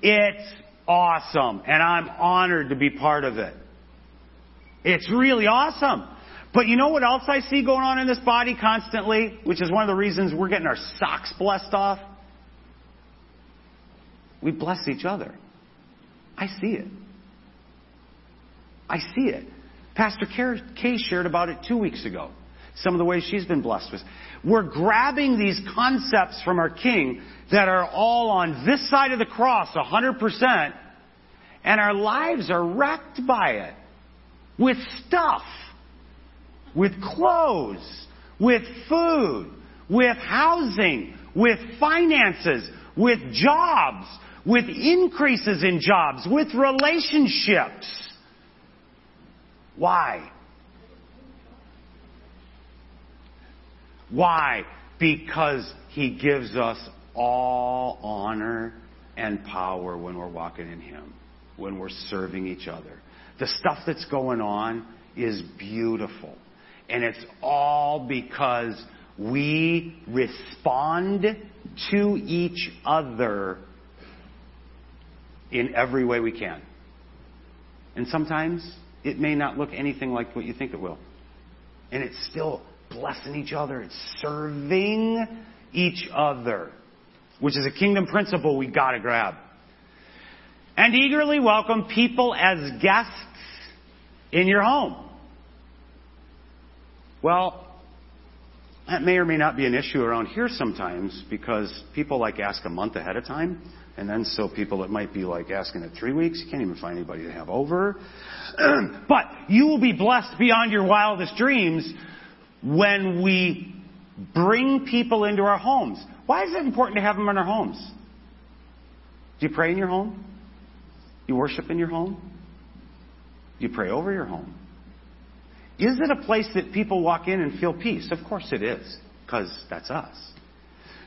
It's awesome, and I'm honored to be part of it. It's really awesome. But you know what else I see going on in this body constantly, which is one of the reasons we're getting our socks blessed off? We bless each other. I see it. Pastor Kay shared about it 2 weeks ago. Some of the ways she's been blessed with. We're grabbing these concepts from our King that are all on this side of the cross 100%, and our lives are wrecked by it. With stuff. With clothes, with food, with housing, with finances, with jobs, with increases in jobs, with relationships. Why? Why? Because He gives us all honor and power when we're walking in Him, when we're serving each other. The stuff that's going on is beautiful. And it's all because we respond to each other in every way we can. And sometimes it may not look anything like what you think it will. And it's still blessing each other. It's serving each other, which is a kingdom principle we got to grab. And eagerly welcome people as guests in your home. Well, that may or may not be an issue around here sometimes because people like ask a month ahead of time. And then so people that might be like asking it 3 weeks, you can't even find anybody to have over. But you will be blessed beyond your wildest dreams when we bring people into our homes. Why is it important to have them in our homes? Do you pray in your home? Do you worship in your home? Do you pray over your home? Is it a place that people walk in and feel peace? Of course it is, because that's us.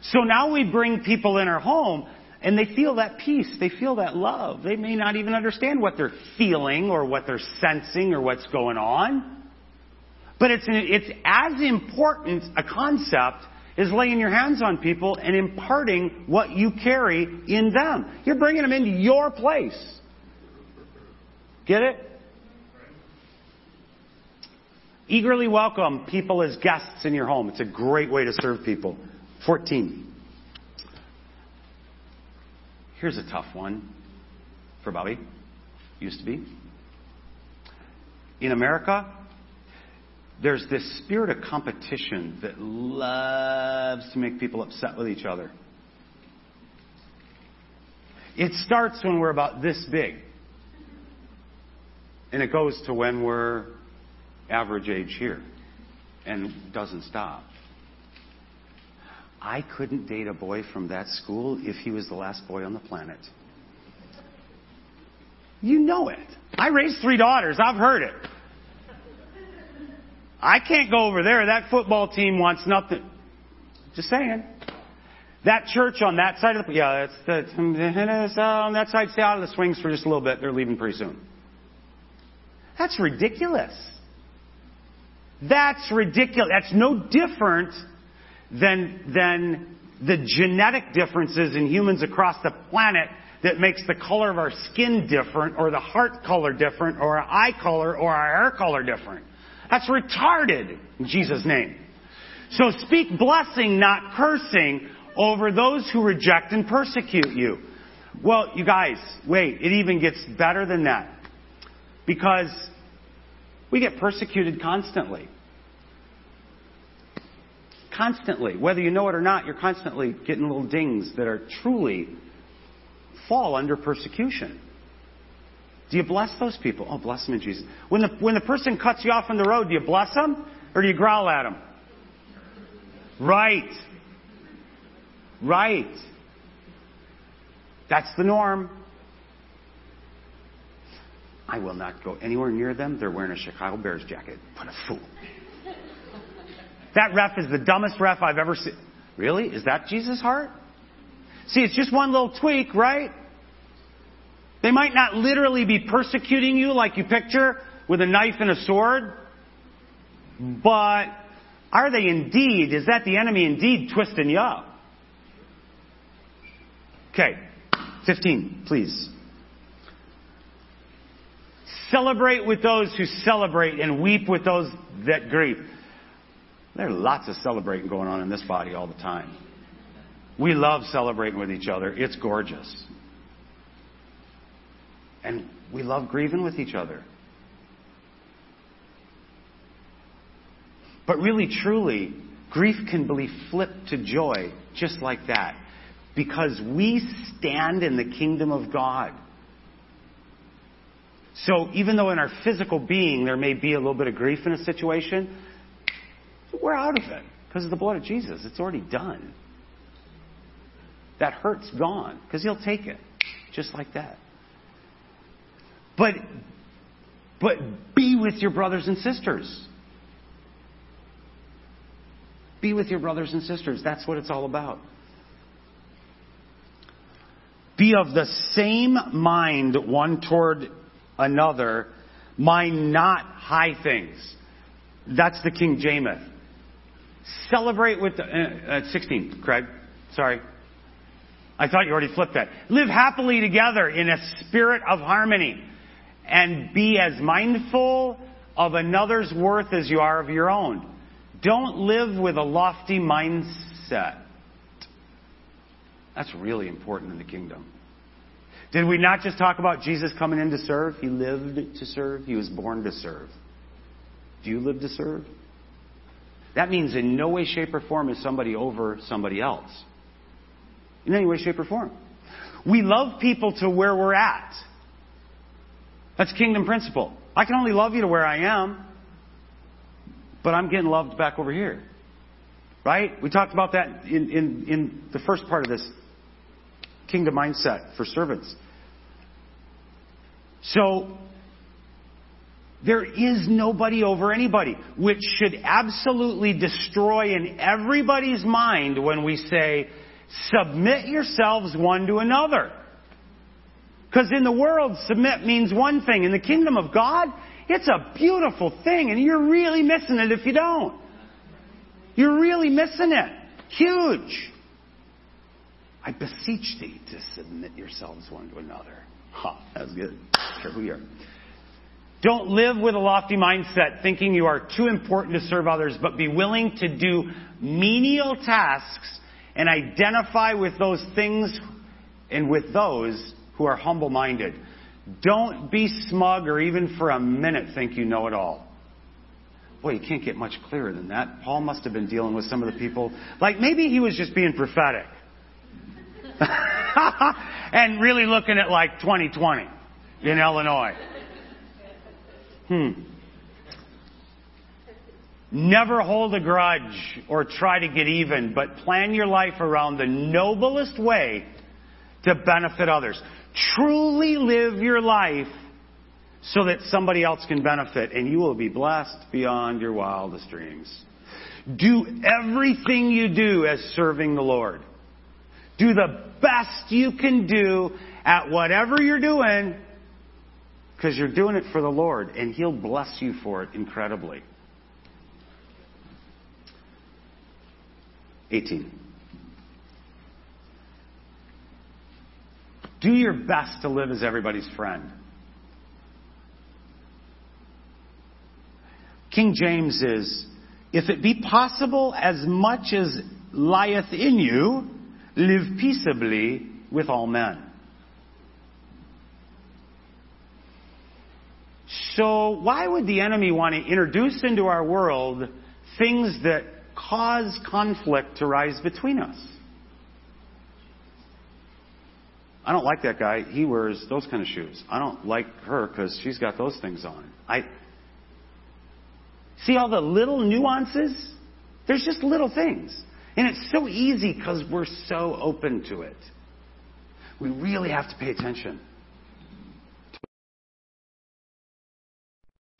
So now we bring people in our home, and they feel that peace. They feel that love. They may not even understand what they're feeling or what they're sensing or what's going on. But it's as important a concept as laying your hands on people and imparting what you carry in them. You're bringing them into your place. Get it? Eagerly welcome people as guests in your home. It's a great way to serve people. 14. Here's a tough one for Bobby. Used to be. In America, there's this spirit of competition that loves to make people upset with each other. It starts when we're about this big. And it goes to when we're average age here, and doesn't stop. I couldn't date a boy from that school if he was the last boy on the planet. You know it. I raised 3 daughters. I've heard it. I can't go over there. That football team wants nothing. Just saying. That church on that side of the... Yeah, it's on that side. Stay out of the swings for just a little bit. They're leaving pretty soon. That's ridiculous. That's ridiculous. That's no different than the genetic differences in humans across the planet that makes the color of our skin different, or the heart color different, or our eye color, or our hair color different. That's retarded, in Jesus' name. So speak blessing, not cursing, over those who reject and persecute you. Well, you guys, wait, it even gets better than that. Because we get persecuted constantly. Constantly. Whether you know it or not, you're constantly getting little dings that are truly fall under persecution. Do you bless those people? Oh, bless them in Jesus. When the person cuts you off on the road, do you bless them or do you growl at them? Right. Right. That's the norm. I will not go anywhere near them. They're wearing a Chicago Bears jacket. What a fool. That ref is the dumbest ref I've ever seen. Really? Is that Jesus' heart? See, it's just one little tweak, right? They might not literally be persecuting you like you picture with a knife and a sword, but are they indeed? Is that the enemy indeed twisting you up? Okay, 15, please. Celebrate with those who celebrate and weep with those that grieve. There are lots of celebrating going on in this body all the time. We love celebrating with each other. It's gorgeous. And we love grieving with each other. But really, truly, grief can be flipped to joy just like that. Because we stand in the kingdom of God. So even though in our physical being there may be a little bit of grief in a situation, we're out of it because of the blood of Jesus. It's already done. That hurt's gone because he'll take it just like that. But be with your brothers and sisters. Be with your brothers and sisters. That's what it's all about. Be of the same mind one toward another. Mind not high things. That's the King James. Celebrate with the... 16, Craig. Sorry. I thought you already flipped that. Live happily together in a spirit of harmony. And be as mindful of another's worth as you are of your own. Don't live with a lofty mindset. That's really important in the kingdom. Did we not just talk about Jesus coming in to serve? He lived to serve. He was born to serve. Do you live to serve? That means in no way, shape, or form is somebody over somebody else. In any way, shape, or form. We love people to where we're at. That's kingdom principle. I can only love you to where I am, but I'm getting loved back over here. Right? We talked about that in the first part of this kingdom mindset for servants. So, there is nobody over anybody, which should absolutely destroy in everybody's mind when we say, submit yourselves one to another. Because in the world, submit means one thing. In the kingdom of God, it's a beautiful thing, and you're really missing it if you don't. You're really missing it. Huge. I beseech thee to submit yourselves one to another. Ha, that was good. Here we are. Don't live with a lofty mindset thinking you are too important to serve others, but be willing to do menial tasks and identify with those things and with those who are humble-minded. Don't be smug or even for a minute think you know it all. Boy, you can't get much clearer than that. Paul must have been dealing with some of the people. Like, maybe he was just being prophetic. And really looking at like 2020 in Illinois. Never hold a grudge or try to get even, but plan your life around the noblest way to benefit others. Truly live your life so that somebody else can benefit, and you will be blessed beyond your wildest dreams. Do everything you do as serving the Lord. Do the best you can do at whatever you're doing because you're doing it for the Lord, and He'll bless you for it incredibly. 18. Do your best to live as everybody's friend. King James is, if it be possible, as much as lieth in you, live peaceably with all men. So why would the enemy want to introduce into our world things that cause conflict to rise between us? I don't like that guy. He wears those kind of shoes. I don't like her because she's got those things on. See all the little nuances? There's just little things. And it's so easy because we're so open to it. We really have to pay attention to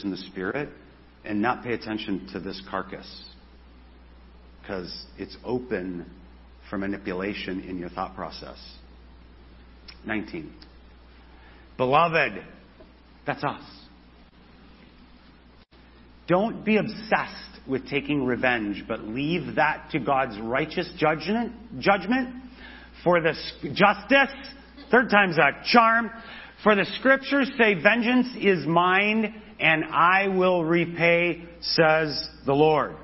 in the spirit and not pay attention to this carcass, because it's open for manipulation in your thought process. 19. Beloved, that's us. Don't be obsessed with taking revenge, but leave that to God's righteous judgment for the justice. Third time's a charm. For the scriptures say, vengeance is mine and I will repay, says the Lord.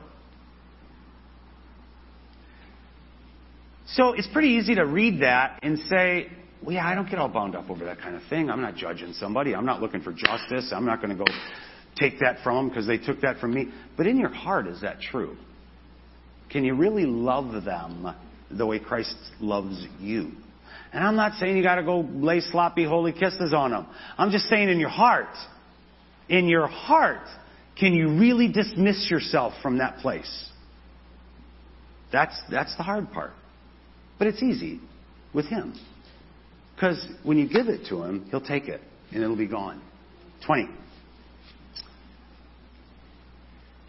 So it's pretty easy to read that and say, well, yeah, I don't get all bound up over that kind of thing. I'm not judging somebody. I'm not looking for justice. I'm not going to go take that from them because they took that from me. But in your heart, is that true? Can you really love them the way Christ loves you? And I'm not saying you got to go lay sloppy holy kisses on them. I'm just saying in your heart, can you really dismiss yourself from that place? That's the hard part. But it's easy with Him, because when you give it to Him, He'll take it and it'll be gone. 20.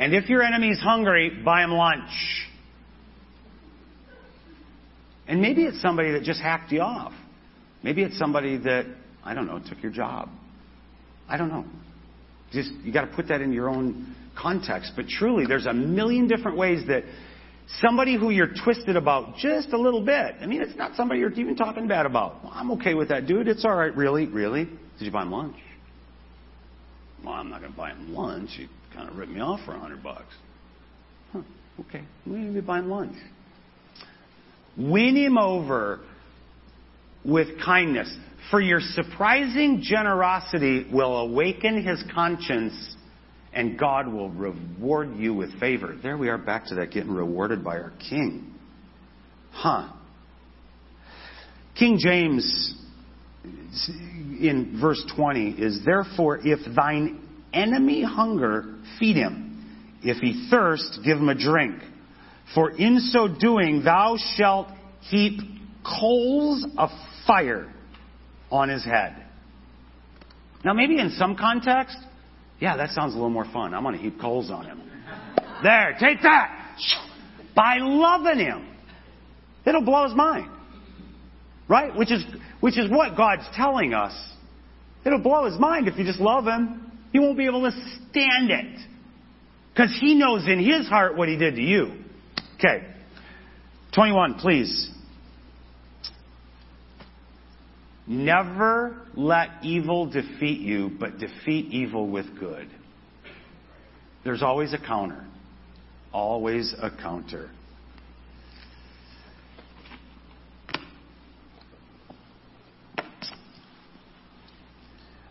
And if your enemy's hungry, buy him lunch. And maybe it's somebody that just hacked you off. Maybe it's somebody that, I don't know, took your job. I don't know. Just, you got to put that in your own context. But truly, there's a million different ways that somebody who you're twisted about just a little bit. I mean, it's not somebody you're even talking bad about. Well, I'm okay with that, dude. It's all right. Really? Did you buy him lunch? Well, I'm not going to buy him lunch. He kind of ripped me off for $100. Huh, okay. We need to buy him lunch. Win him over with kindness. For your surprising generosity will awaken his conscience, and God will reward you with favor. There we are, back to that getting rewarded by our King. Huh. King James in verse 20 is, therefore, if thine enemy hunger, feed him. If he thirst, give him a drink. For in so doing, thou shalt heap coals of fire on his head. Now, maybe in some context, yeah, that sounds a little more fun. I'm going to heap coals on him. There, take that. By loving him, it'll blow his mind. Right? Which is what God's telling us. It'll blow his mind if you just love him. He won't be able to stand it, because he knows in his heart what he did to you. Okay. 21, please. Never let evil defeat you, but defeat evil with good. There's always a counter. Always a counter.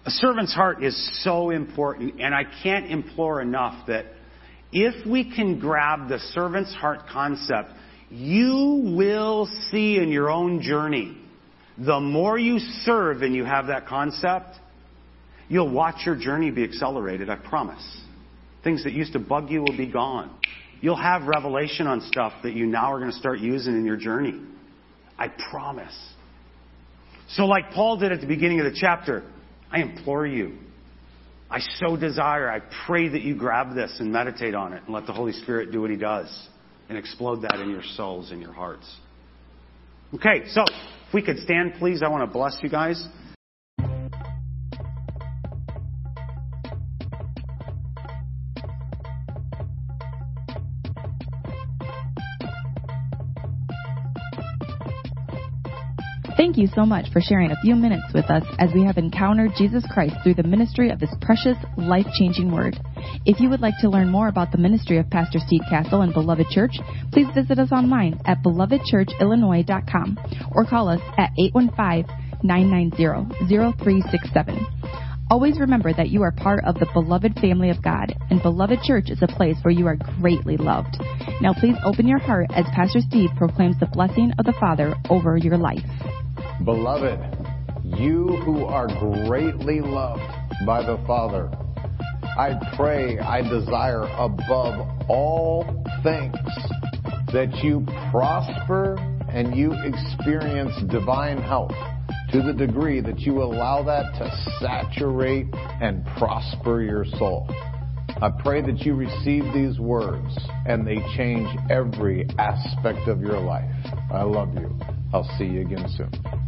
A servant's heart is so important, and I can't implore enough that if we can grab the servant's heart concept, you will see in your own journey, the more you serve and you have that concept, you'll watch your journey be accelerated, I promise. Things that used to bug you will be gone. You'll have revelation on stuff that you now are going to start using in your journey. I promise. So like Paul did at the beginning of the chapter, I implore you, I so desire, I pray that you grab this and meditate on it and let the Holy Spirit do what He does and explode that in your souls, in your hearts. Okay, so if we could stand, please, I want to bless you guys. Thank you so much for sharing a few minutes with us as we have encountered Jesus Christ through the ministry of this precious, life-changing word. If you would like to learn more about the ministry of Pastor Steve Castle and Beloved Church, please visit us online at BelovedChurchIllinois.com or call us at 815-990-0367. Always remember that you are part of the beloved family of God, and Beloved Church is a place where you are greatly loved. Now please open your heart as Pastor Steve proclaims the blessing of the Father over your life. Beloved, you who are greatly loved by the Father, I pray, I desire above all things that you prosper and you experience divine health to the degree that you allow that to saturate and prosper your soul. I pray that you receive these words and they change every aspect of your life. I love you. I'll see you again soon.